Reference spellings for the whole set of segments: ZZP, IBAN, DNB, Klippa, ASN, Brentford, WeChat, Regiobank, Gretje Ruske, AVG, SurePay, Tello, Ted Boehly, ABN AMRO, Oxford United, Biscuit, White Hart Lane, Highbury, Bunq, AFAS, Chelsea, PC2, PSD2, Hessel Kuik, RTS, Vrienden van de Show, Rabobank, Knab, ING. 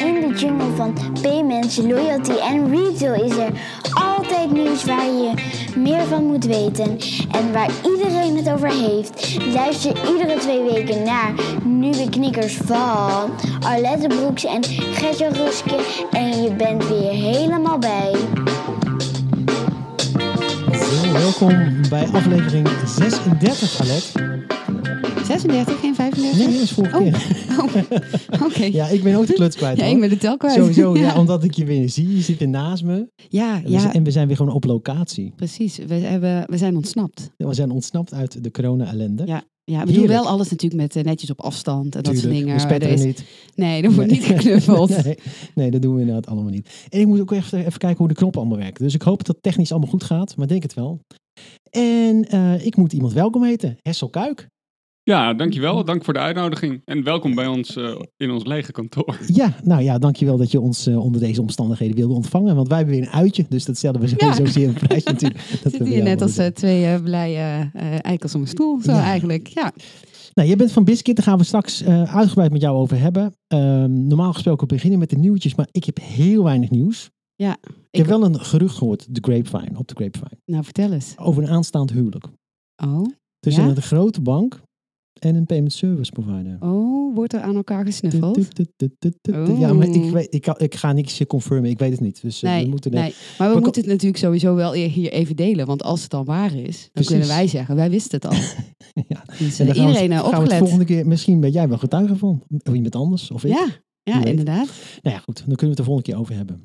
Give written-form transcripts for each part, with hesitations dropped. In de jungle van payments, loyalty en retail is er altijd nieuws waar je meer van moet weten en waar iedereen het over heeft. Luister iedere 2 weken naar Nieuwe Knikkers van Arlette Broeks en Gretje Ruske en je bent weer helemaal bij. Welkom bij aflevering 36, Arlette. 36, geen 35? Nee, dat is vorige keer. Okay. Ja, ik ben ook de kluts kwijt. Ja, hoor. Ik ben de tel kwijt. Sowieso, ja, omdat ik je weer zie. Je zit weer naast me. Ja, en we zijn weer gewoon op locatie. Precies, we zijn ontsnapt. Ja, we zijn ontsnapt uit de corona-ellende. Ja. Ja, we doen wel alles natuurlijk met netjes op afstand en dat soort dingen. We spetteren niet. Nee, dat wordt niet geknuffeld. Nee, dat doen we inderdaad allemaal niet. En ik moet ook even kijken hoe de knoppen allemaal werken. Dus ik hoop dat het technisch allemaal goed gaat, maar denk het wel. En ik moet iemand welkom heten. Hessel Kuik. Ja, dankjewel. Dank voor de uitnodiging. En welkom bij ons in ons lege kantoor. Ja, nou ja, dankjewel dat je ons onder deze omstandigheden wilde ontvangen. Want wij hebben weer een uitje, dus dat stellen we zozeer een prijs natuurlijk. We zitten hier net als twee blije eikels om een stoel, zo eigenlijk. Ja. Nou, jij bent van Biscuit, daar gaan we straks uitgebreid met jou over hebben. Normaal gesproken beginnen met de nieuwtjes, maar ik heb heel weinig nieuws. Ja. Ik heb wel een gerucht gehoord, op de grapevine. Nou, vertel eens. Over een aanstaand huwelijk. Oh, tussen de grote bank en een payment service provider. Oh, wordt er aan elkaar gesnuffeld? Oh. Ja, maar ik ga niks confirmen. Ik weet het niet. Dus we moeten Maar we moeten het natuurlijk sowieso wel hier even delen. Want als het dan waar is, dan kunnen wij zeggen, wij wisten het al. Ja. Dus en iedereen opgelet. De volgende keer, misschien ben jij wel getuige van. Of iemand anders, of ik. Ja, inderdaad. Nou ja, goed. Dan kunnen we het de volgende keer over hebben.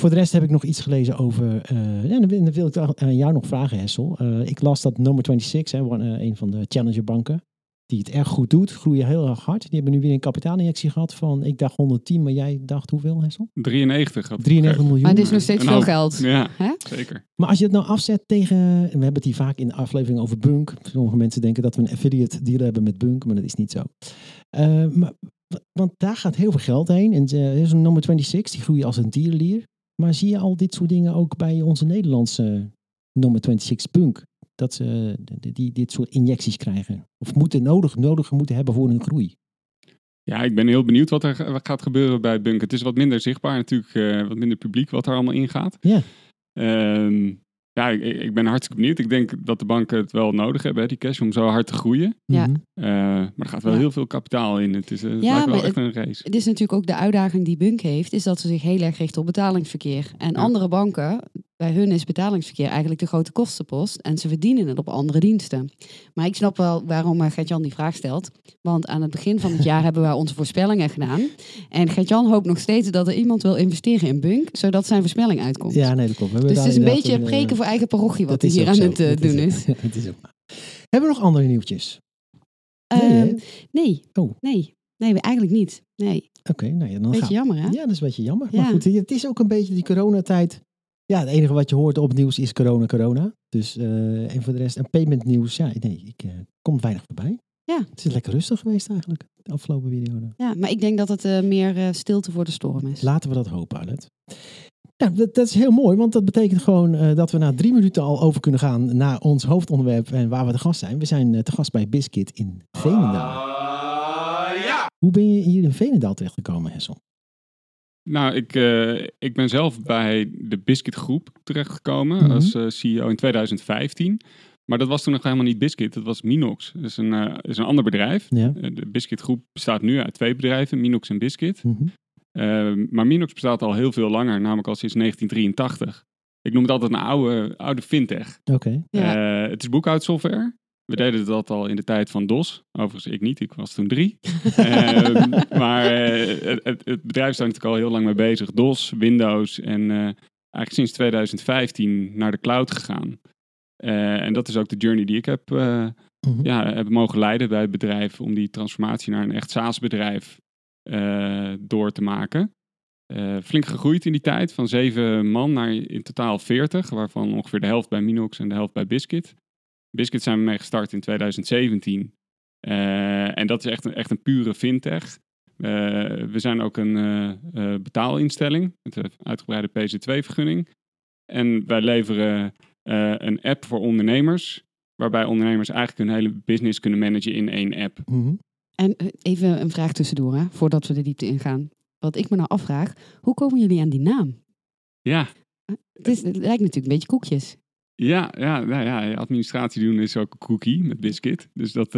Voor de rest heb ik nog iets gelezen over... dan wil ik aan jou nog vragen, Hessel. Ik las dat N26, een van de challengerbanken, die het erg goed doet, groeien heel erg hard. Die hebben nu weer een kapitaalinjectie gehad van, ik dacht 110, maar jij dacht hoeveel, Hessel? 93 miljoen. Maar dit is nog steeds veel geld. Ja, hè? Zeker. Maar als je het nou afzet tegen, we hebben het hier vaak in de aflevering over Bunq. Sommige mensen denken dat we een affiliate deal hebben met Bunq, maar dat is niet zo. Want daar gaat heel veel geld heen. En er is een N26, die groeit als een tierenlier. Maar zie je al dit soort dingen ook bij onze Nederlandse N26 Bunq? Dat ze dit soort injecties krijgen. Of nodig moeten hebben voor hun groei. Ja, ik ben heel benieuwd wat er gaat gebeuren bij Bunq. Het is wat minder zichtbaar natuurlijk. Wat minder publiek wat er allemaal ingaat. Ja. Ik ben hartstikke benieuwd. Ik denk dat de banken het wel nodig hebben, die cash, om zo hard te groeien. Ja. Maar er gaat wel heel veel kapitaal in. Het is lijkt wel echt een race. Het is natuurlijk ook de uitdaging die Bunq heeft, is dat ze zich heel erg richten op betalingsverkeer. En andere banken, bij hun is betalingsverkeer eigenlijk de grote kostenpost. En ze verdienen het op andere diensten. Maar ik snap wel waarom Gert-Jan die vraag stelt. Want aan het begin van het jaar hebben wij onze voorspellingen gedaan. En Gert-Jan hoopt nog steeds dat er iemand wil investeren in Bunq, zodat zijn voorspelling uitkomt. Ja, nee, dat klopt. Dus het is een beetje preken voor eigen parochie wat hij hier aan het doen is. Het is ook maar. Hebben we nog andere nieuwtjes? Nee, eigenlijk niet. Nee. Oké, nou ja, dan beetje jammer, hè? Ja, dat is een beetje jammer. Ja. Maar goed, het is ook een beetje die coronatijd. Ja, het enige wat je hoort op nieuws is corona. Dus, en voor de rest, en payment nieuws, komt weinig voorbij. Ja. Het is lekker rustig geweest eigenlijk, de afgelopen periode. Ja, maar ik denk dat het meer stilte voor de storm is. Laten we dat hopen, Arlette. Ja, dat is heel mooi, want dat betekent gewoon dat we na 3 minuten al over kunnen gaan naar ons hoofdonderwerp en waar we te gast zijn. We zijn te gast bij Biscuit in Veenendaal. Hoe ben je hier in Veenendaal terechtgekomen, Hessel? Nou, ik ben zelf bij de Biscuit Groep terechtgekomen als CEO in 2015. Maar dat was toen nog helemaal niet Biscuit, dat was Minox. Dat is een ander bedrijf. Ja. De Biscuit Groep bestaat nu uit 2 bedrijven, Minox en Biscuit. Mm-hmm. Maar Minox bestaat al heel veel langer, namelijk al sinds 1983. Ik noem het altijd een oude fintech. Okay. Ja. Het is boekhoudsoftware. We deden dat al in de tijd van DOS. Overigens, ik niet. Ik was toen 3. Het bedrijf is daar natuurlijk al heel lang mee bezig. DOS, Windows en eigenlijk sinds 2015 naar de cloud gegaan. En dat is ook de journey die ik heb mogen leiden bij het bedrijf, om die transformatie naar een echt SaaS-bedrijf door te maken. Flink gegroeid in die tijd, van 7 man naar in totaal 40, waarvan ongeveer de helft bij Minox en de helft bij Biscuit. Biscuit zijn we mee gestart in 2017. En dat is echt een pure fintech. We zijn ook een betaalinstelling met een uitgebreide PC2-vergunning. En wij leveren een app voor ondernemers, waarbij ondernemers eigenlijk hun hele business kunnen managen in één app. Mm-hmm. En even een vraag tussendoor, hè, voordat we de diepte ingaan. Wat ik me nou afvraag, hoe komen jullie aan die naam? Ja. Het lijkt natuurlijk een beetje koekjes. Ja, administratie doen is ook een cookie met Biscuit. Dus dat,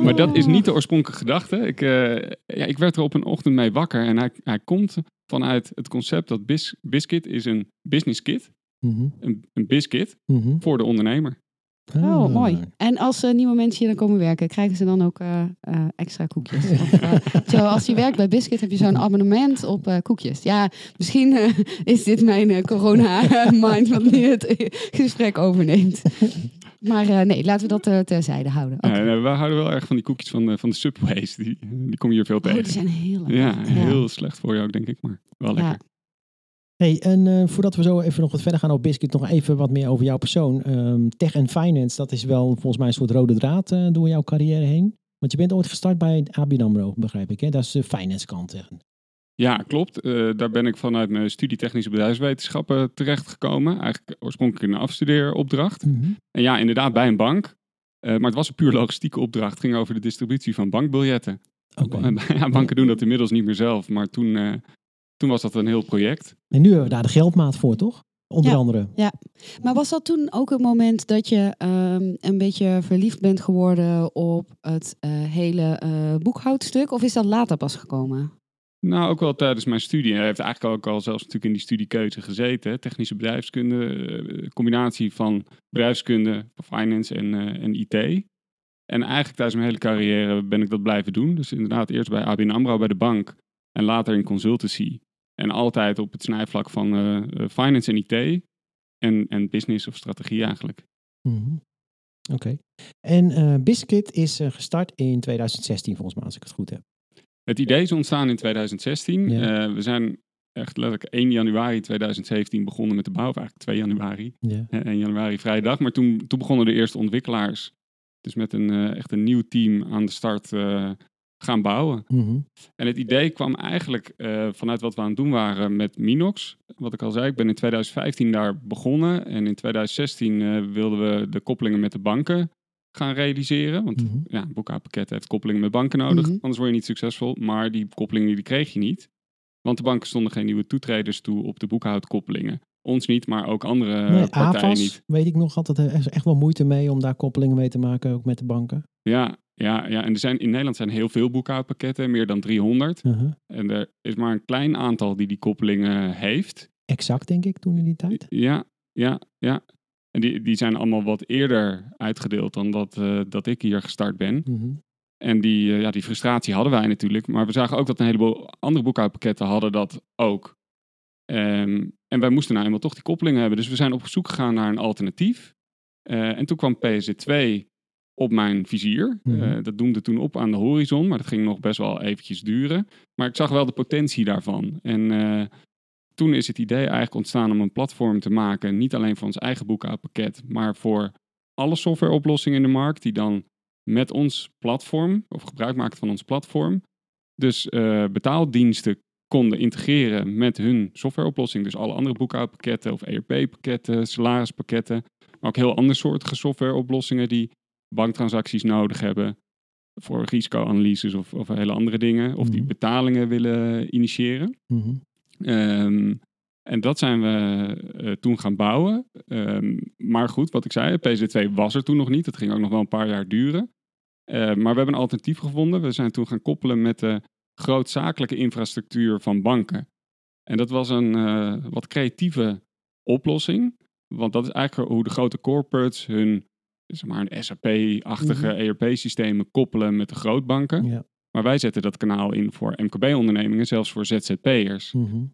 maar dat is niet de oorspronkelijke gedachte. Ik werd er op een ochtend mee wakker en hij komt vanuit het concept dat Biscuit is een business kit. Mm-hmm. Een biscuit voor de ondernemer. Oh, mooi. En als nieuwe mensen hier dan komen werken, krijgen ze dan ook extra koekjes? Als je werkt bij Biscuit, heb je zo'n abonnement op koekjes. Ja, misschien is dit mijn corona-mind wat nu het gesprek overneemt. Maar nee, laten we dat terzijde houden. Okay. Ja, we houden wel erg van die koekjes van de Subways. Die kom je hier veel tegen. Die zijn heel lekker. Ja, heel slecht voor jou, denk ik, maar wel lekker. Ja. Hey, en voordat we zo even nog wat verder gaan op Biscuit, nog even wat meer over jouw persoon. Tech en finance, dat is wel volgens mij een soort rode draad door jouw carrière heen. Want je bent ooit gestart bij ABN AMRO, begrijp ik, hè? Dat is de finance kant. Ja, klopt. Daar ben ik vanuit mijn studie technische bedrijfswetenschappen terechtgekomen. Eigenlijk oorspronkelijk in een afstudeeropdracht. Mm-hmm. En ja, inderdaad bij een bank. Maar het was een puur logistieke opdracht. Het ging over de distributie van bankbiljetten. Okay. Ja, banken doen dat inmiddels niet meer zelf, maar toen was dat een heel project. En nu hebben we daar de geldmaat voor, toch? Onder andere. Ja, maar was dat toen ook een moment dat je een beetje verliefd bent geworden op het hele boekhoudstuk? Of is dat later pas gekomen? Nou, ook wel tijdens mijn studie. Hij heeft eigenlijk ook al zelfs natuurlijk in die studiekeuze gezeten. Hè? Technische bedrijfskunde, combinatie van bedrijfskunde, finance en IT. En eigenlijk tijdens mijn hele carrière ben ik dat blijven doen. Dus inderdaad eerst bij ABN AMRO, bij de bank. En later in consultancy. En altijd op het snijvlak van finance en IT. En business of strategie eigenlijk. Mm-hmm. Oké. En Biscuit is gestart in 2016 volgens mij, als ik het goed heb. Het idee is ontstaan in 2016. Ja. We zijn echt letterlijk 1 januari 2017 begonnen met de bouw. Of eigenlijk 2 januari. Ja. 1 januari vrije dag. Maar toen begonnen de eerste ontwikkelaars. Dus met echt een nieuw team aan de start... gaan bouwen. Mm-hmm. En het idee kwam eigenlijk vanuit wat we aan het doen waren met Minox. Wat ik al zei, ik ben in 2015 daar begonnen. En in 2016 wilden we de koppelingen met de banken gaan realiseren. Want een boekhoudpakket heeft koppelingen met banken nodig. Mm-hmm. Anders word je niet succesvol. Maar die koppelingen die kreeg je niet. Want de banken stonden geen nieuwe toetreders toe op de boekhoudkoppelingen. Ons niet, maar ook andere partijen AFAS, niet. Weet ik nog altijd. Er is echt wel moeite mee om daar koppelingen mee te maken. Ook met de banken. Ja, en in Nederland zijn heel veel boekhoudpakketten, meer dan 300. Uh-huh. En er is maar een klein aantal die koppelingen heeft. Exact, denk ik, toen in die tijd. Ja. En die zijn allemaal wat eerder uitgedeeld dan dat ik hier gestart ben. Uh-huh. En die frustratie hadden wij natuurlijk. Maar we zagen ook dat een heleboel andere boekhoudpakketten hadden dat ook. En wij moesten nou eenmaal toch die koppelingen hebben. Dus we zijn op zoek gegaan naar een alternatief. En toen kwam PSD2... op mijn vizier. Dat doemde toen op aan de horizon, maar dat ging nog best wel eventjes duren. Maar ik zag wel de potentie daarvan. En toen is het idee eigenlijk ontstaan om een platform te maken, niet alleen voor ons eigen boekhoudpakket, maar voor alle softwareoplossingen in de markt, die dan met ons platform, of gebruik maakt van ons platform, dus betaaldiensten konden integreren met hun softwareoplossing. Dus alle andere boekhoudpakketten of ERP-pakketten, salarispakketten, maar ook heel andersoortige softwareoplossingen die banktransacties nodig hebben voor risicoanalyses of hele andere dingen. Of die betalingen willen initiëren. Mm-hmm. En dat zijn we toen gaan bouwen. Maar goed, wat ik zei, PSD2 was er toen nog niet. Dat ging ook nog wel een paar jaar duren. Maar we hebben een alternatief gevonden. We zijn toen gaan koppelen met de grootzakelijke infrastructuur van banken. En dat was een wat creatieve oplossing. Want dat is eigenlijk hoe de grote corporates hun... zeg maar een SAP-achtige ERP-systemen koppelen met de grootbanken. Ja. Maar wij zetten dat kanaal in voor MKB-ondernemingen, zelfs voor ZZP'ers. Mm-hmm.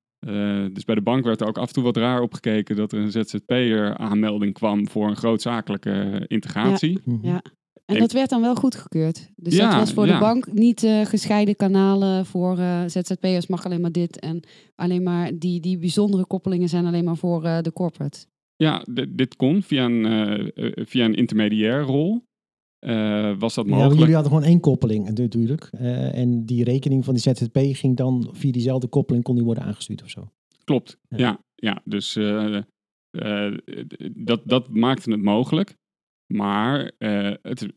Dus bij de bank werd er ook af en toe wat raar opgekeken dat er een ZZP'er-aanmelding kwam voor een grootzakelijke integratie. Ja. Mm-hmm. Ja. En dat werd dan wel goedgekeurd. Dus dat was voor de bank niet gescheiden kanalen voor ZZP'ers mag alleen maar dit. En alleen maar die bijzondere koppelingen zijn alleen maar voor de corporate. Ja, dit kon via een intermediair rol. Was dat mogelijk? Ja, jullie hadden gewoon één koppeling natuurlijk. En die rekening van die ZZP ging dan via diezelfde koppeling kon die worden aangestuurd of zo. Klopt, ja. Dus dat maakte het mogelijk. Maar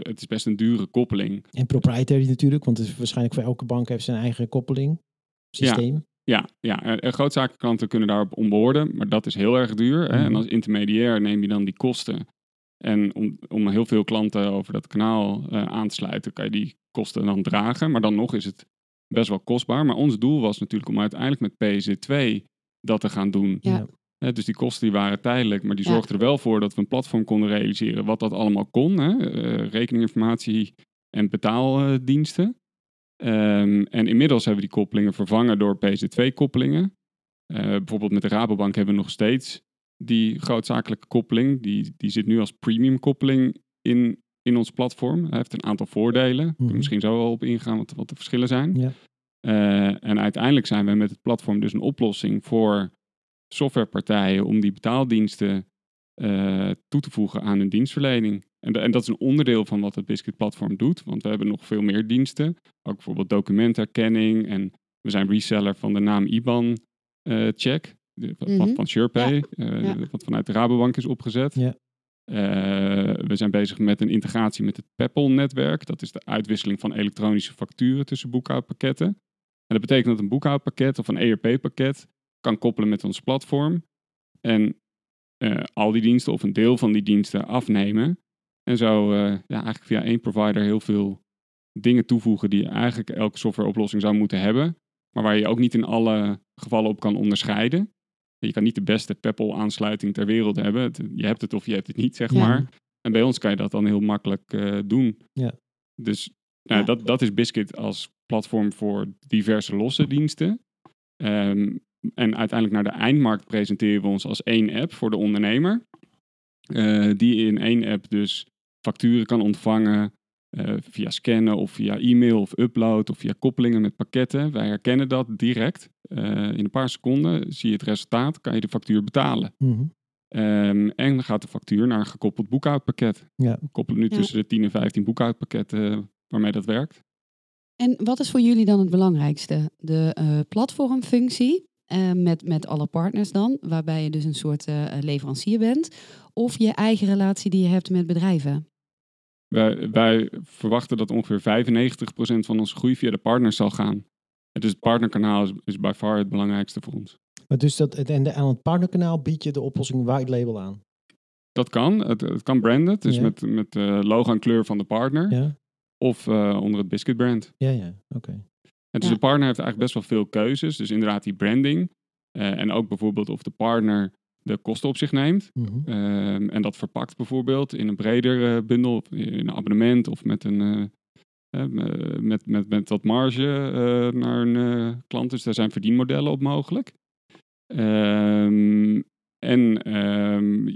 het is best een dure koppeling. En proprietary natuurlijk, want het is waarschijnlijk voor elke bank heeft zijn eigen koppeling systeem. Ja, grootzakenklanten kunnen daarop onboarden, maar dat is heel erg duur. Mm-hmm. Hè? En als intermediair neem je dan die kosten. En om heel veel klanten over dat kanaal aan te sluiten, kan je die kosten dan dragen. Maar dan nog is het best wel kostbaar. Maar ons doel was natuurlijk om uiteindelijk met PSD2 dat te gaan doen. Ja. He, dus die kosten die waren tijdelijk, maar die zorgden er wel voor dat we een platform konden realiseren wat dat allemaal kon. Hè? Rekeninginformatie en betaaldiensten. En inmiddels hebben we die koppelingen vervangen door PSD2-koppelingen. Bijvoorbeeld met de Rabobank hebben we nog steeds die grootzakelijke koppeling. Die zit nu als premium-koppeling in ons platform. Hij heeft een aantal voordelen. Daar kunnen we misschien zo wel op ingaan wat de verschillen zijn. Ja. En uiteindelijk zijn we met het platform dus een oplossing voor softwarepartijen om die betaaldiensten toe te voegen aan hun dienstverlening. En dat is een onderdeel van wat het Biscuit platform doet, want we hebben nog veel meer diensten. Ook bijvoorbeeld documentherkenning en we zijn reseller van de naam IBAN check, van SurePay, wat vanuit de Rabobank is opgezet. Ja. We zijn bezig met een integratie met het Peppol-netwerk. Dat is de uitwisseling van elektronische facturen tussen boekhoudpakketten. En dat betekent dat een boekhoudpakket of een ERP-pakket kan koppelen met ons platform en al die diensten of een deel van die diensten afnemen. En zo eigenlijk via één provider heel veel dingen toevoegen die eigenlijk elke softwareoplossing zou moeten hebben, maar waar je ook niet in alle gevallen op kan onderscheiden. Je kan niet de beste Peppol-aansluiting ter wereld hebben. Je hebt het of je hebt het niet, zeg maar. En bij ons kan je dat dan heel makkelijk doen. Ja. Dus dat is Biscuit als platform voor diverse losse diensten. En uiteindelijk naar de eindmarkt presenteren we ons als één app voor de ondernemer. Die in één app dus facturen kan ontvangen via scannen of via e-mail of upload of via koppelingen met pakketten. Wij herkennen dat direct. In een paar seconden zie je het resultaat, kan je de factuur betalen. Mm-hmm. En dan gaat de factuur naar een gekoppeld boekhoudpakket. Ja. We koppelen nu tussen de 10 en 15 boekhoudpakketten waarmee dat werkt. En wat is voor jullie dan het belangrijkste? De platformfunctie? Met alle partners dan, waarbij je dus een soort leverancier bent, of je eigen relatie die je hebt met bedrijven? Wij verwachten dat ongeveer 95% van onze groei via de partners zal gaan. Dus het partnerkanaal is by far het belangrijkste voor ons. Maar dus aan het partnerkanaal bied je de oplossing white label aan? Dat kan. Het kan branded, dus met logo en kleur van de partner, of onder het Biscuit brand. Ja, oké. En dus de partner heeft eigenlijk best wel veel keuzes. Dus inderdaad die branding. En ook bijvoorbeeld of de partner de kosten op zich neemt. En dat verpakt bijvoorbeeld in een breder bundel. In een abonnement of met een met wat marge naar een klant. Dus daar zijn verdienmodellen op mogelijk.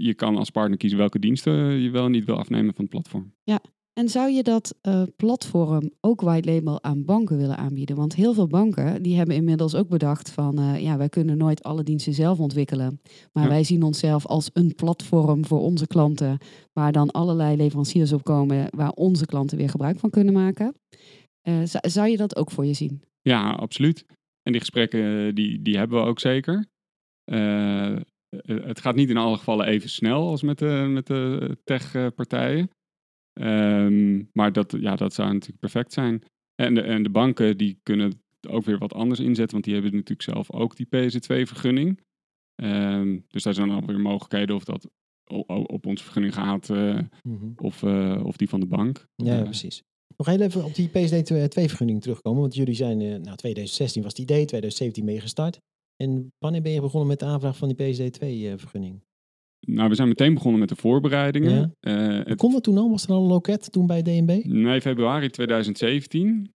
Je kan als partner kiezen welke diensten je wel en niet wil afnemen van het platform. Ja. En zou je dat platform ook white label aan banken willen aanbieden? Want heel veel banken die hebben inmiddels ook bedacht van... wij kunnen nooit alle diensten zelf ontwikkelen. Maar wij zien onszelf als een platform voor onze klanten... waar dan allerlei leveranciers op komen... waar onze klanten weer gebruik van kunnen maken. Zou je dat ook voor je zien? Ja, absoluut. En die gesprekken die hebben we ook zeker. Het gaat niet in alle gevallen even snel als met de tech-partijen. Maar dat zou natuurlijk perfect zijn. En de banken die kunnen ook weer wat anders inzetten, want die hebben natuurlijk zelf ook die PSD2-vergunning. Dus daar zijn dan weer mogelijkheden of dat op onze vergunning gaat of die van de bank. Ja, precies. Nog heel even op die PSD2-vergunning terugkomen, want jullie zijn, 2016 was het idee, 2017 mee gestart. En wanneer ben je begonnen met de aanvraag van die PSD2-vergunning? We zijn meteen begonnen met de voorbereidingen. Ja. Kon dat toen al? Was er al een loket toen bij DNB? Nee, februari 2017.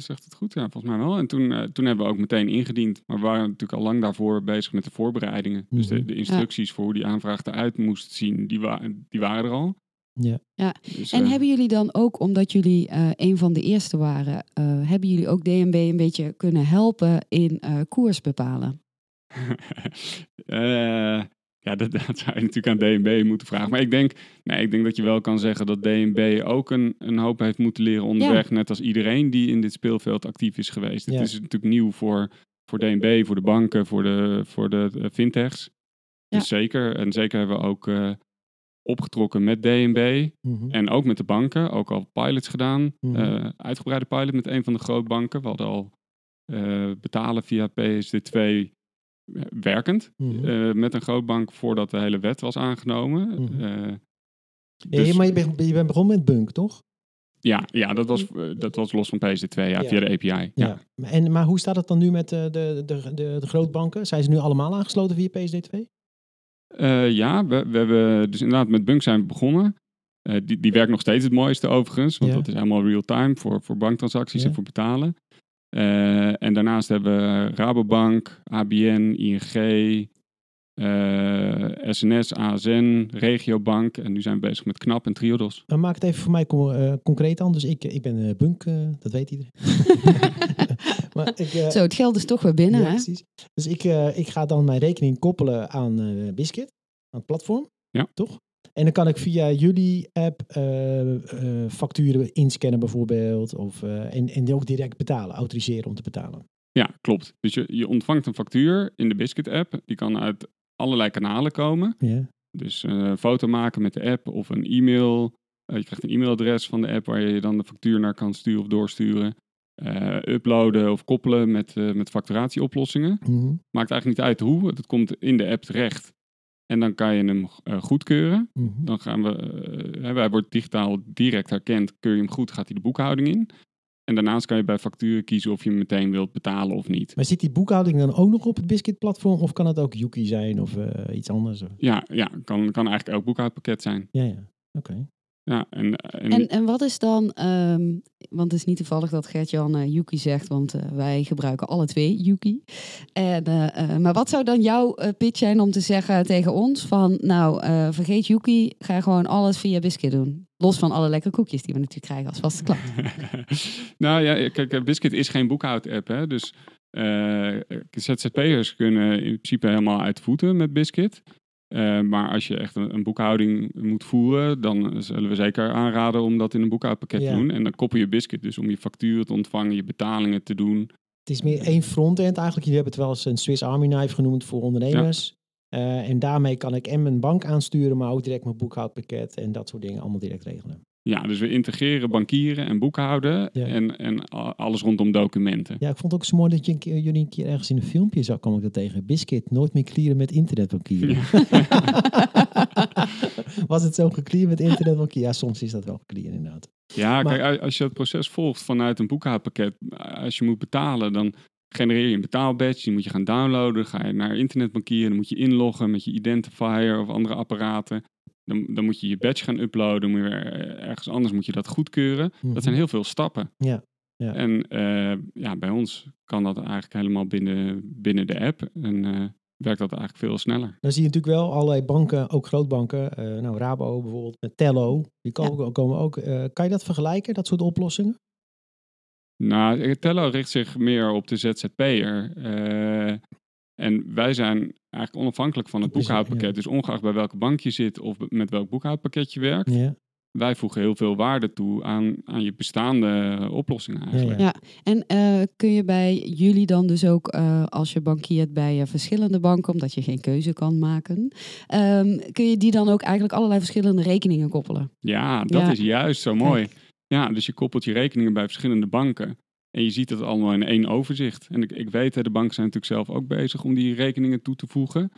Zegt het goed? Ja, volgens mij wel. En toen hebben we ook meteen ingediend. Maar we waren natuurlijk al lang daarvoor bezig met de voorbereidingen. Mm-hmm. Dus de instructies voor hoe die aanvraag eruit moest zien, die waren er al. Ja. Dus, en hebben jullie dan ook, omdat jullie een van de eerste waren... hebben jullie ook DNB een beetje kunnen helpen in koers bepalen? Dat zou je natuurlijk aan DNB moeten vragen. Maar ik denk dat je wel kan zeggen dat DNB ook een hoop heeft moeten leren onderweg. Ja. Net als iedereen die in dit speelveld actief is geweest. Ja. Het is natuurlijk nieuw voor DNB, voor de banken, voor de fintechs. Ja. Dus zeker. En zeker hebben we ook opgetrokken met DNB en ook met de banken. Ook al pilots gedaan. Uitgebreide pilot met een van de grootbanken. We hadden al betalen via PSD2 werkend. Met een grootbank voordat de hele wet was aangenomen. Dus... Ja, maar je bent begonnen met Bunq, toch? Ja, dat was los van PSD2, via de API. Ja. Maar hoe staat het dan nu met de grootbanken? Zijn ze nu allemaal aangesloten via PSD2? We hebben dus inderdaad met Bunq zijn we begonnen. Die werkt nog steeds het mooiste overigens, want dat is helemaal real-time voor banktransacties en voor betalen. En daarnaast hebben we Rabobank, ABN, ING, SNS, ASN, Regiobank. En nu zijn we bezig met Knab en Triodos. Maak het even voor mij concreet anders. Ik ben Bunq, dat weet iedereen. Maar zo, het geld is toch weer binnen, hè? Precies. Dus ik ga dan mijn rekening koppelen aan Biscuit, aan het platform, toch? En dan kan ik via jullie app facturen inscannen bijvoorbeeld. Of, en ook direct betalen, autoriseren om te betalen. Ja, klopt. Dus je ontvangt een factuur in de Biscuit-app. Die kan uit allerlei kanalen komen. Yeah. Dus een foto maken met de app of een e-mail. Je krijgt een e-mailadres van de app waar je dan de factuur naar kan sturen of doorsturen. Uploaden of koppelen met facturatieoplossingen. Maakt eigenlijk niet uit hoe. Het komt in de app terecht. En dan kan je hem goedkeuren. Dan gaan we... hij wordt digitaal direct herkend. Keur je hem goed, gaat hij de boekhouding in. En daarnaast kan je bij facturen kiezen of je hem meteen wilt betalen of niet. Maar zit die boekhouding dan ook nog op het Biscuit-platform? Of kan het ook Yuki zijn of iets anders? Ja, kan eigenlijk elk boekhoudpakket zijn. Ja, oké. Ja, en wat is dan... want het is niet toevallig dat Gert-Jan Yuki zegt... want wij gebruiken alle twee Yuki. Maar wat zou dan jouw pitch zijn om te zeggen tegen ons... van nou, vergeet Yuki, ga gewoon alles via Biscuit doen. Los van alle lekkere koekjes die we natuurlijk krijgen als vaste klant. Nou ja, kijk, Biscuit is geen boekhoud-app, hè. Dus ZZP'ers kunnen in principe helemaal uit voeten met Biscuit... maar als je echt een boekhouding moet voeren, dan zullen we zeker aanraden om dat in een boekhoudpakket te doen. En dan koppel je Biscuit dus om je facturen te ontvangen, je betalingen te doen. Het is meer één frontend eigenlijk. Jullie hebben het wel eens een Swiss Army Knife genoemd voor ondernemers. Ja. En daarmee kan ik en mijn bank aansturen, maar ook direct mijn boekhoudpakket en dat soort dingen allemaal direct regelen. Ja, dus we integreren bankieren en boekhouden en alles rondom documenten. Ja, ik vond het ook zo mooi dat jullie een keer ergens in een filmpje zag, kwam ik dat tegen. Biscuit, nooit meer clearen met internetbankieren. Ja. Was het zo geclear met internetbankieren? Ja, soms is dat wel geclear inderdaad. Ja, maar, kijk, als je het proces volgt vanuit een boekhoudpakket, als je moet betalen, dan genereer je een betaalbadge, die moet je gaan downloaden, ga je naar internetbankieren, dan moet je inloggen met je identifier of andere apparaten. Dan moet je badge gaan uploaden, moet je weer ergens anders moet je dat goedkeuren. Dat zijn heel veel stappen. Ja. En bij ons kan dat eigenlijk helemaal binnen de app. En werkt dat eigenlijk veel sneller. Dan zie je natuurlijk wel allerlei banken, ook grootbanken. Rabo bijvoorbeeld, Tello. Die komen ook. Kan je dat vergelijken, dat soort oplossingen? Nou, Tello richt zich meer op de ZZP'er. En wij zijn eigenlijk onafhankelijk van het boekhoudpakket. Dus ongeacht bij welke bank je zit of met welk boekhoudpakket je werkt. Ja. Wij voegen heel veel waarde toe aan je bestaande oplossingen eigenlijk. Ja. En kun je bij jullie dan dus ook, als je bankiert bij verschillende banken, omdat je geen keuze kan maken, kun je die dan ook eigenlijk allerlei verschillende rekeningen koppelen? Ja, dat is juist zo mooi. Kijk. Ja, dus je koppelt je rekeningen bij verschillende banken. En je ziet dat allemaal in één overzicht. En ik weet, de banken zijn natuurlijk zelf ook bezig om die rekeningen toe te voegen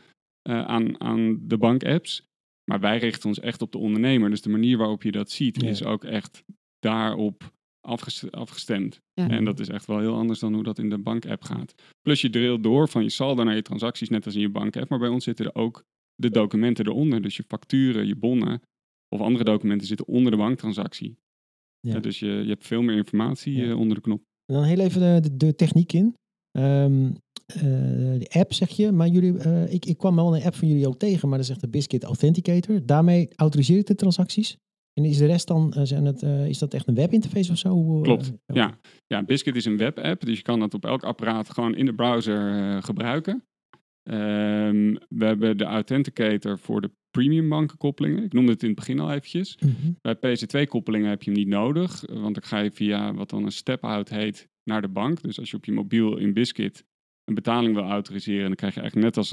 aan de bankapps. Maar wij richten ons echt op de ondernemer. Dus de manier waarop je dat ziet is ook echt daarop afgestemd. Ja. En dat is echt wel heel anders dan hoe dat in de bankapp gaat. Plus je drilt door van je saldo naar je transacties, net als in je bankapp. Maar bij ons zitten er ook de documenten eronder. Dus je facturen, je bonnen of andere documenten zitten onder de banktransactie. Ja. Dus je hebt veel meer informatie onder de knop. En dan heel even de techniek in. De app zeg je, maar jullie, ik kwam wel een app van jullie ook tegen, maar dat is echt de Biscuit Authenticator. Daarmee autoriseer ik de transacties. En is de rest dan, is dat echt een webinterface of zo? Klopt, ja. Biscuit is een webapp, dus je kan dat op elk apparaat gewoon in de browser gebruiken. We hebben de Authenticator voor de premium bankenkoppelingen. Ik noemde het in het begin al eventjes. Bij PC2-koppelingen heb je hem niet nodig, want dan ga je via wat dan een step-out heet naar de bank. Dus als je op je mobiel in Biscuit een betaling wil autoriseren, dan krijg je eigenlijk net als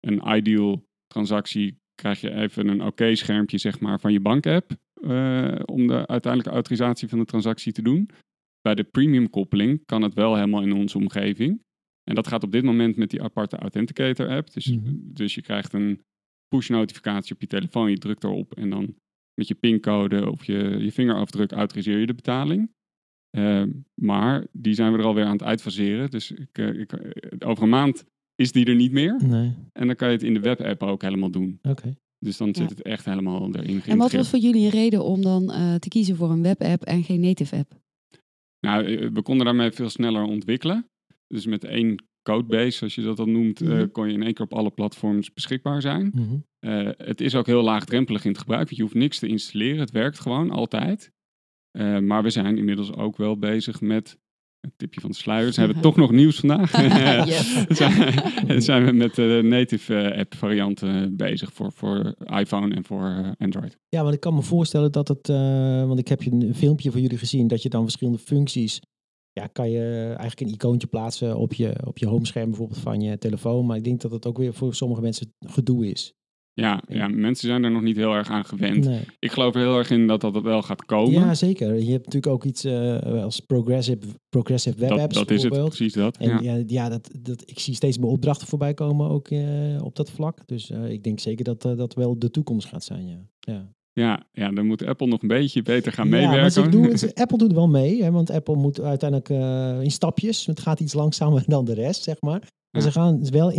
een ideal transactie krijg je even een oké-schermpje zeg maar, van je bank-app om de uiteindelijke autorisatie van de transactie te doen. Bij de premium-koppeling kan het wel helemaal in onze omgeving. En dat gaat op dit moment met die aparte Authenticator-app. Dus je krijgt een push-notificatie op je telefoon, je drukt erop en dan met je pincode of je vingerafdruk autoriseer je de betaling. Maar die zijn we er alweer aan het uitfaseren. Dus over een maand is die er niet meer. Nee. En dan kan je het in de webapp ook helemaal doen. Okay. Dus dan zit het echt helemaal erin geïntegreerd. En wat was voor jullie een reden om dan te kiezen voor een webapp en geen native app? Nou, we konden daarmee veel sneller ontwikkelen. Dus met één codebase, zoals je dat dan noemt, kon je in één keer op alle platforms beschikbaar zijn. Mm-hmm. Het is ook heel laagdrempelig in het gebruik, want je hoeft niks te installeren. Het werkt gewoon altijd. Maar we zijn inmiddels ook wel bezig met een tipje van de sluier. Ze hebben toch nog nieuws vandaag. zijn we met de native app varianten bezig voor iPhone en voor Android. Ja, want ik kan me voorstellen dat het... want ik heb een filmpje van jullie gezien dat je dan verschillende functies... Ja, kan je eigenlijk een icoontje plaatsen op je homescherm bijvoorbeeld van je telefoon. Maar ik denk dat het ook weer voor sommige mensen gedoe is. Ja, mensen zijn er nog niet heel erg aan gewend. Nee. Ik geloof er heel erg in dat wel gaat komen. Ja, zeker. Je hebt natuurlijk ook iets als progressive web apps. Dat is het, precies dat. En ik zie steeds meer opdrachten voorbij komen ook op dat vlak. Dus ik denk zeker dat wel de toekomst gaat zijn, ja. Ja, dan moet Apple nog een beetje beter gaan meewerken. Ja, Apple doet wel mee, hè, want Apple moet uiteindelijk in stapjes. Het gaat iets langzamer dan de rest, zeg maar. Maar ze gaan wel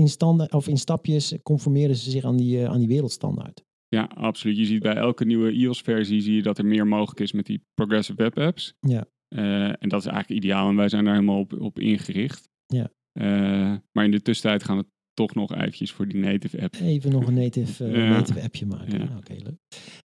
in stapjes conformeren ze zich aan die wereldstandaard. Ja, absoluut. Je ziet bij elke nieuwe iOS-versie zie je dat er meer mogelijk is met die progressive web apps. Ja. En dat is eigenlijk ideaal en wij zijn daar helemaal op ingericht. Ja. Maar in de tussentijd gaan we toch nog eventjes voor die native app. Even nog een native appje maken. Ja. Nou, oké, leuk.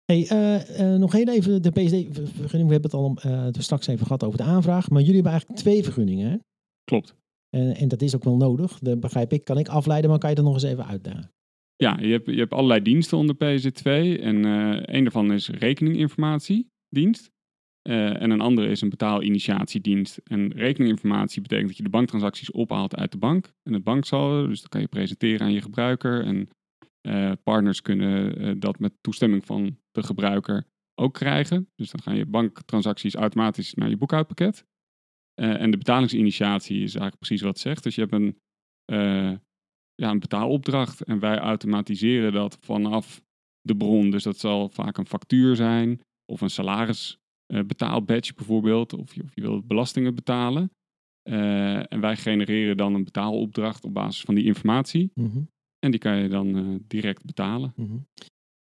Hey, nog heel even de PSD-vergunning. We hebben het al straks even gehad over de aanvraag. Maar jullie hebben eigenlijk 2 vergunningen, hè? Klopt. En dat is ook wel nodig. Dat begrijp ik. Kan ik afleiden, maar kan je dat nog eens even uitdagen? Ja, je hebt allerlei diensten onder PSD2. En een daarvan is rekeninginformatiedienst. En een andere is een betaalinitiatiedienst. En rekeninginformatie betekent dat je de banktransacties ophaalt uit de bank. En het banksaldo, dus dat kan je presenteren aan je gebruiker. En partners kunnen dat met toestemming van de gebruiker ook krijgen. Dus dan gaan je banktransacties automatisch naar je boekhoudpakket. En de betalingsinitiatie is eigenlijk precies wat het zegt. Dus je hebt een betaalopdracht en wij automatiseren dat vanaf de bron. Dus dat zal vaak een factuur zijn of een salarisbetaalbadge bijvoorbeeld. Of je wilt belastingen betalen. En wij genereren dan een betaalopdracht op basis van die informatie. Mm-hmm. En die kan je dan direct betalen. Mm-hmm.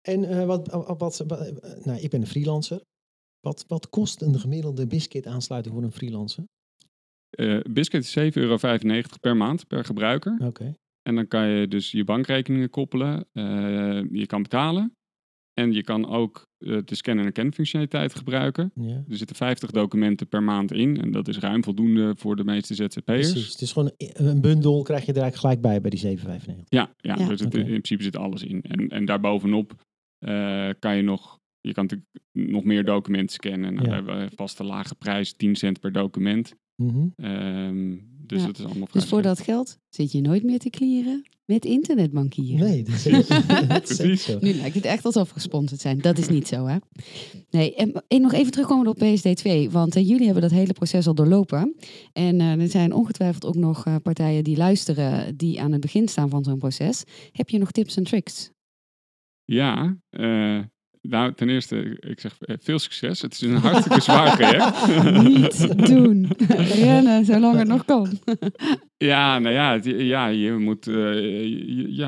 En ik ben een freelancer. Wat kost een gemiddelde Biscuit-aansluiting voor een freelancer? Biscuit is €7,95 per maand per gebruiker. Okay. En dan kan je dus je bankrekeningen koppelen. Je kan betalen. En je kan ook de scan- en kenfunctionaliteit gebruiken. Ja. Er zitten 50 documenten per maand in. En dat is ruim voldoende voor de meeste ZZP'ers. Precies, het is gewoon een bundel krijg je er eigenlijk gelijk bij die 7,95. Ja. Dus in principe zit alles in. En daarbovenop kan je nog... Je kan natuurlijk nog meer documenten scannen. Nou, we hebben vast een lage prijs, 10 cent per document. Mm-hmm. Dus dat is allemaal vrij. Dus voor dat geld zit je nooit meer te clearen met internetbankieren. Nee, dat is precies zo. Nu lijkt het echt alsof we gesponsord zijn. Dat is niet zo, hè? Nee, en nog even terugkomen op PSD2. Want jullie hebben dat hele proces al doorlopen. En er zijn ongetwijfeld ook nog partijen die luisteren... die aan het begin staan van zo'n proces. Heb je nog tips en tricks? Ja, Nou, ten eerste, ik zeg veel succes. Het is een hartstikke zwaar traject. Niet doen. Rennen, zolang het nog kan.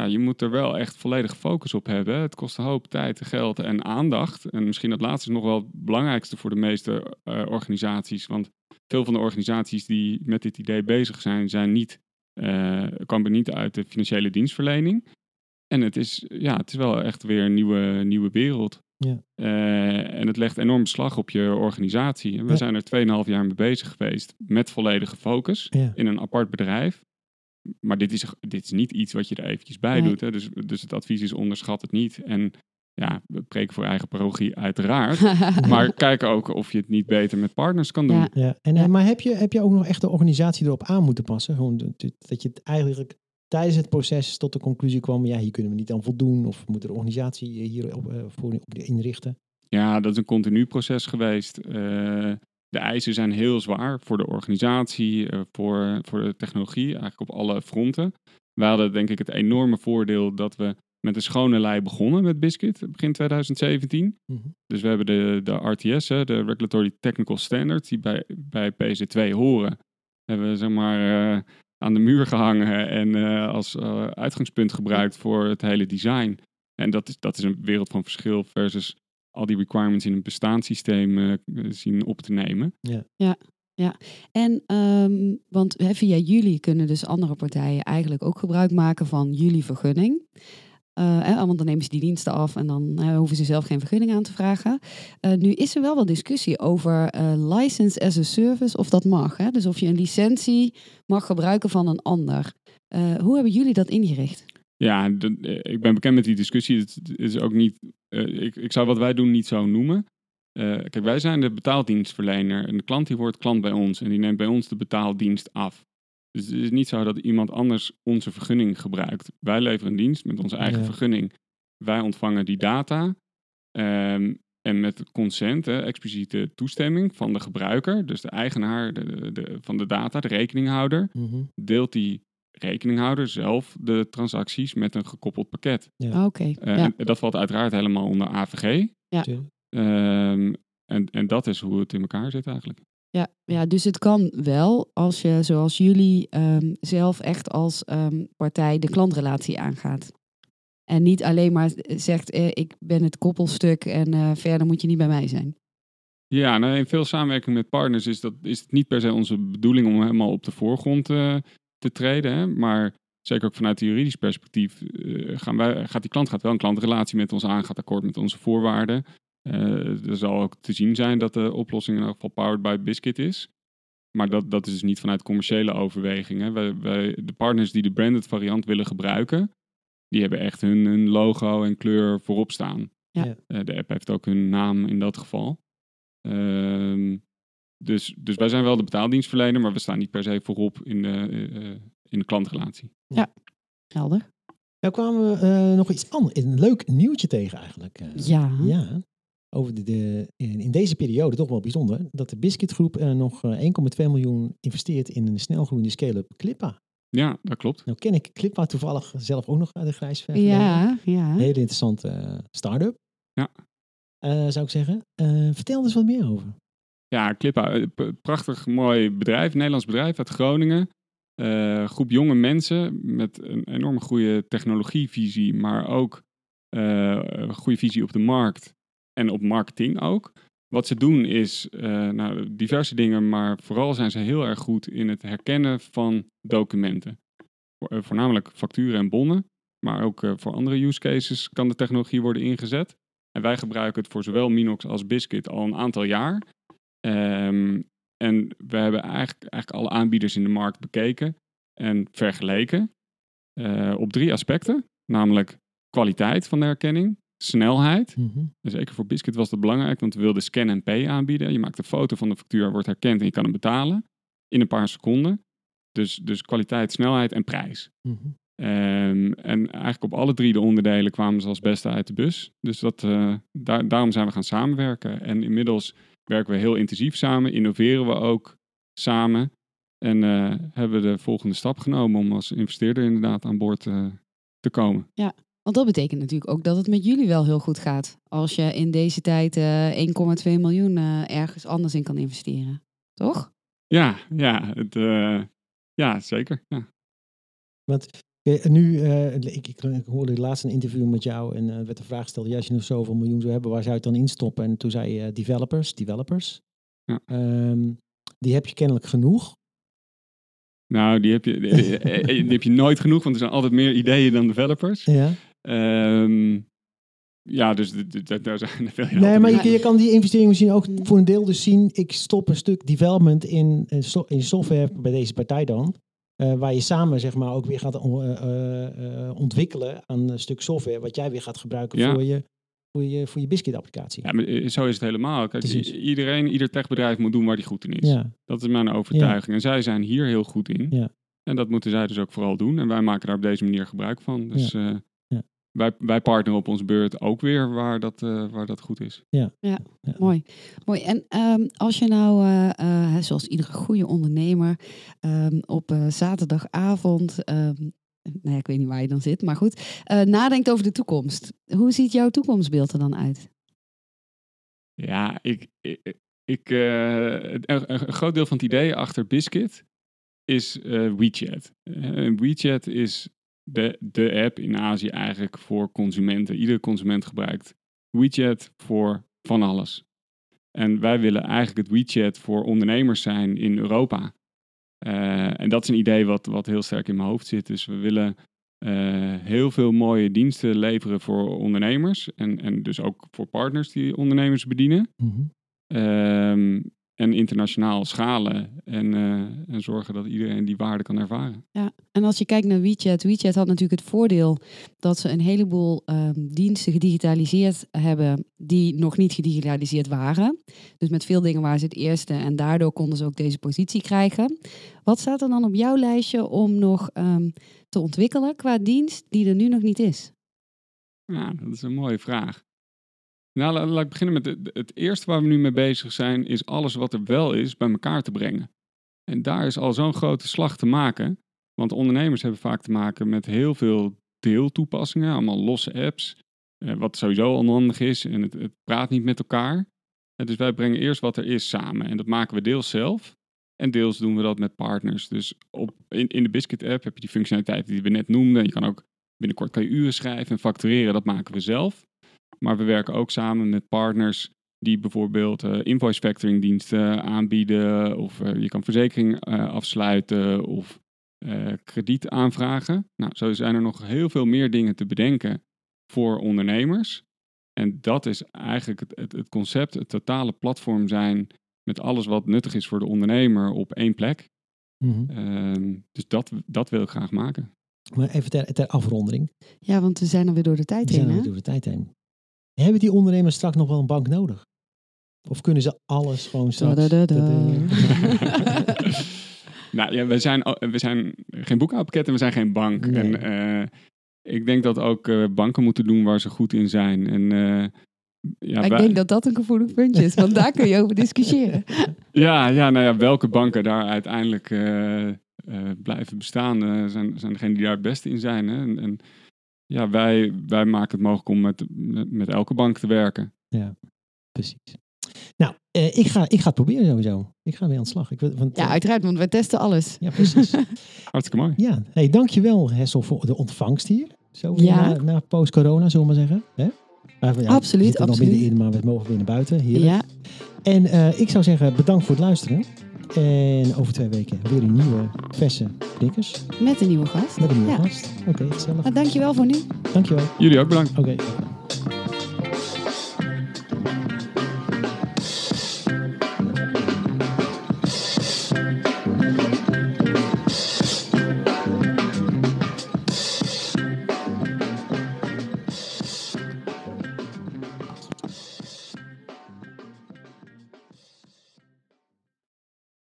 Je moet er wel echt volledig focus op hebben. Het kost een hoop tijd, geld en aandacht. En misschien dat laatste is nog wel het belangrijkste voor de meeste organisaties. Want veel van de organisaties die met dit idee bezig zijn, komen niet uit de financiële dienstverlening. En het is wel echt weer een nieuwe wereld. Ja. En het legt enorm beslag op je organisatie. En we zijn er 2,5 jaar mee bezig geweest met volledige focus in een apart bedrijf. Maar dit is niet iets wat je er eventjes bij doet. Hè? Dus het advies is onderschat het niet. En ja, we preken voor eigen parochie uiteraard. Maar kijk ook of je het niet beter met partners kan doen. Ja. Ja. Maar heb je ook nog echt de organisatie erop aan moeten passen? Gewoon dat je het eigenlijk... tijdens het proces tot de conclusie kwam, ja, hier kunnen we niet aan voldoen of moet de organisatie hierop inrichten? Ja, dat is een continu proces geweest. De eisen zijn heel zwaar voor de organisatie, voor de technologie, eigenlijk op alle fronten. We hadden denk ik het enorme voordeel dat we met een schone lei begonnen met Biscuit begin 2017. Mm-hmm. Dus we hebben de RTS, de Regulatory Technical Standards, die bij PC2 horen, hebben we zeg maar aan de muur gehangen en als uitgangspunt gebruikt voor het hele design. En dat is een wereld van verschil versus al die requirements in een bestaand systeem zien op te nemen. Ja. En want via jullie kunnen dus andere partijen eigenlijk ook gebruik maken van jullie vergunning. Want dan nemen ze die diensten af en dan hoeven ze zelf geen vergunning aan te vragen. Nu is er wel wat discussie over license as a service, of dat mag. Hè? Dus of je een licentie mag gebruiken van een ander. Hoe hebben jullie dat ingericht? Ja, ik ben bekend met die discussie. Het is ook niet, ik zou wat wij doen niet zo noemen. Kijk, wij zijn de betaaldienstverlener en de klant die wordt klant bij ons en die neemt bij ons de betaaldienst af. Dus het is niet zo dat iemand anders onze vergunning gebruikt. Wij leveren een dienst met onze eigen vergunning. Wij ontvangen die data en met consent, expliciete toestemming van de gebruiker, dus de eigenaar van de data, de rekeninghouder, deelt die rekeninghouder zelf de transacties met een gekoppeld pakket. Ja. Okay, en dat valt uiteraard helemaal onder AVG. Ja. En dat is hoe het in elkaar zit eigenlijk. Ja, dus het kan wel als je, zoals jullie, zelf echt als partij de klantrelatie aangaat. En niet alleen maar zegt, ik ben het koppelstuk en verder moet je niet bij mij zijn. Ja, nou, in veel samenwerking met partners is het niet per se onze bedoeling om helemaal op de voorgrond te treden. Hè? Maar zeker ook vanuit een juridisch perspectief gaat die klant wel een klantrelatie met ons aan, gaat akkoord met onze voorwaarden. Er zal ook te zien zijn dat de oplossing in elk geval powered by Biscuit is. Maar dat is dus niet vanuit commerciële overwegingen. De partners die de branded variant willen gebruiken, die hebben echt hun logo en kleur voorop staan. Ja. De app heeft ook hun naam in dat geval. Dus wij zijn wel de betaaldienstverlener, maar we staan niet per se voorop in de klantrelatie. Ja, helder. Nou kwamen we nog iets anders, een leuk nieuwtje tegen eigenlijk. Ja. Over in deze periode, toch wel bijzonder, dat de Biscuit Groep nog 1,2 miljoen investeert in een snelgroeiende scale-up Klippa. Ja, dat klopt. Nou ken ik Klippa toevallig zelf ook nog uit de grijsverf. Ja. Een hele interessante start-up, zou ik zeggen. Vertel eens wat meer over. Ja, Klippa, prachtig mooi bedrijf, Nederlands bedrijf uit Groningen. Groep jonge mensen met een enorme goede technologievisie, maar ook een goede visie op de markt. En op marketing ook. Wat ze doen is diverse dingen, maar vooral zijn ze heel erg goed in het herkennen van documenten. Voornamelijk facturen en bonnen, maar ook voor andere use cases kan de technologie worden ingezet. En wij gebruiken het voor zowel Minox als Biscuit al een aantal jaar. En we hebben eigenlijk alle aanbieders in de markt bekeken en vergeleken op 3 aspecten. Namelijk kwaliteit van de herkenning. Snelheid. Mm-hmm. Zeker voor Biscuit was dat belangrijk, want we wilden scan en pay aanbieden. Je maakt een foto van de factuur, wordt herkend en je kan hem betalen in een paar seconden. Dus kwaliteit, snelheid en prijs. Mm-hmm. En eigenlijk op alle 3 de onderdelen kwamen ze als beste uit de bus. Dus daarom zijn we gaan samenwerken. En inmiddels werken we heel intensief samen, innoveren we ook samen. En hebben we de volgende stap genomen om als investeerder inderdaad aan boord te komen. Ja. Want dat betekent natuurlijk ook dat het met jullie wel heel goed gaat. Als je in deze tijd 1,2 miljoen ergens anders in kan investeren. Toch? Ja, zeker. Ja. Want nu, ik hoorde laatst een interview met jou. En werd de vraag gesteld, ja, als je nog zoveel miljoen zou hebben, waar zou je het dan instoppen? En toen zei je developers. Ja. Die heb je kennelijk genoeg. Nou, die heb je nooit genoeg, want er zijn altijd meer ideeën dan developers. Ja. Dus daar zijn veel. Nee, maar je kan die investering misschien ook voor een deel dus zien. Ik stop een stuk development in software bij deze partij dan. Waar je samen zeg maar ook weer gaat ontwikkelen aan een stuk software. Wat jij weer gaat gebruiken voor je Biscuit-applicatie. Ja, maar zo is het helemaal. Kijk, ieder techbedrijf moet doen waar hij goed in is. Ja. Dat is mijn overtuiging. Ja. En zij zijn hier heel goed in. Ja. En dat moeten zij dus ook vooral doen. En wij maken daar op deze manier gebruik van. Dus ja. Wij partneren op onze beurt ook weer waar dat goed is. Ja, ja, ja. Mooi. Mooi. En als je nou, zoals iedere goede ondernemer, op zaterdagavond... Nou ja, ik weet niet waar je dan zit, maar goed. Nadenkt over de toekomst. Hoe ziet jouw toekomstbeeld er dan uit? Ja, een groot deel van het idee achter Biscuit is WeChat. WeChat is de app in Azië eigenlijk voor consumenten. Iedere consument gebruikt WeChat voor van alles. En wij willen eigenlijk het WeChat voor ondernemers zijn in Europa. En dat is een idee wat heel sterk in mijn hoofd zit. Dus we willen heel veel mooie diensten leveren voor ondernemers. En dus ook voor partners die ondernemers bedienen. Mm-hmm. En internationaal schalen en zorgen dat iedereen die waarde kan ervaren. Ja, en als je kijkt naar WeChat. WeChat had natuurlijk het voordeel dat ze een heleboel diensten gedigitaliseerd hebben die nog niet gedigitaliseerd waren. Dus met veel dingen waren ze het eerste en daardoor konden ze ook deze positie krijgen. Wat staat er dan op jouw lijstje om nog te ontwikkelen qua dienst die er nu nog niet is? Ja, dat is een mooie vraag. Nou, laat ik beginnen met het eerste waar we nu mee bezig zijn, is alles wat er wel is bij elkaar te brengen. En daar is al zo'n grote slag te maken, want ondernemers hebben vaak te maken met heel veel deeltoepassingen, allemaal losse apps, wat sowieso onhandig is en het praat niet met elkaar. En dus wij brengen eerst wat er is samen en dat maken we deels zelf en deels doen we dat met partners. Dus in de Biscuit app heb je die functionaliteit die we net noemden. Je kan ook binnenkort uren schrijven en factureren, dat maken we zelf. Maar we werken ook samen met partners die bijvoorbeeld invoice factoring diensten aanbieden. Of je kan verzekering afsluiten of krediet aanvragen. Nou, zo zijn er nog heel veel meer dingen te bedenken voor ondernemers. En dat is eigenlijk het concept, het totale platform zijn met alles wat nuttig is voor de ondernemer op één plek. Mm-hmm. Dus dat wil ik graag maken. Maar even ter afronding. Ja, want we zijn alweer door de tijd heen. Hebben die ondernemers straks nog wel een bank nodig? Of kunnen ze alles gewoon straks... Nou ja, we zijn geen boekhoudpakket en we zijn geen bank. Nee. En ik denk dat ook banken moeten doen waar ze goed in zijn. En, ik denk dat dat een gevoelig puntje is, want daar kun je over discussiëren. Nou ja, welke banken daar uiteindelijk blijven bestaan, zijn degenen die daar het beste in zijn. Hè? En, ja, wij maken het mogelijk om met elke bank te werken. Ja, precies. Nou, ik ga het proberen sowieso. Ik ga weer aan de slag. Uiteraard, want wij testen alles. Ja, precies. Hartstikke mooi. Ja, hey, dankjewel Hessel voor de ontvangst hier. Zo na post-corona, zullen we maar zeggen. Hè? Maar, ja, absoluut. We zitten nog binnenin, maar we mogen weer naar buiten. Heerlijk. Ja. En ik zou zeggen, bedankt voor het luisteren. En over 2 weken weer een nieuwe verse Dikkers. Met een nieuwe gast. Oké, gezellig. Nou, dankjewel voor nu. Dankjewel. Jullie ook bedankt. Oké.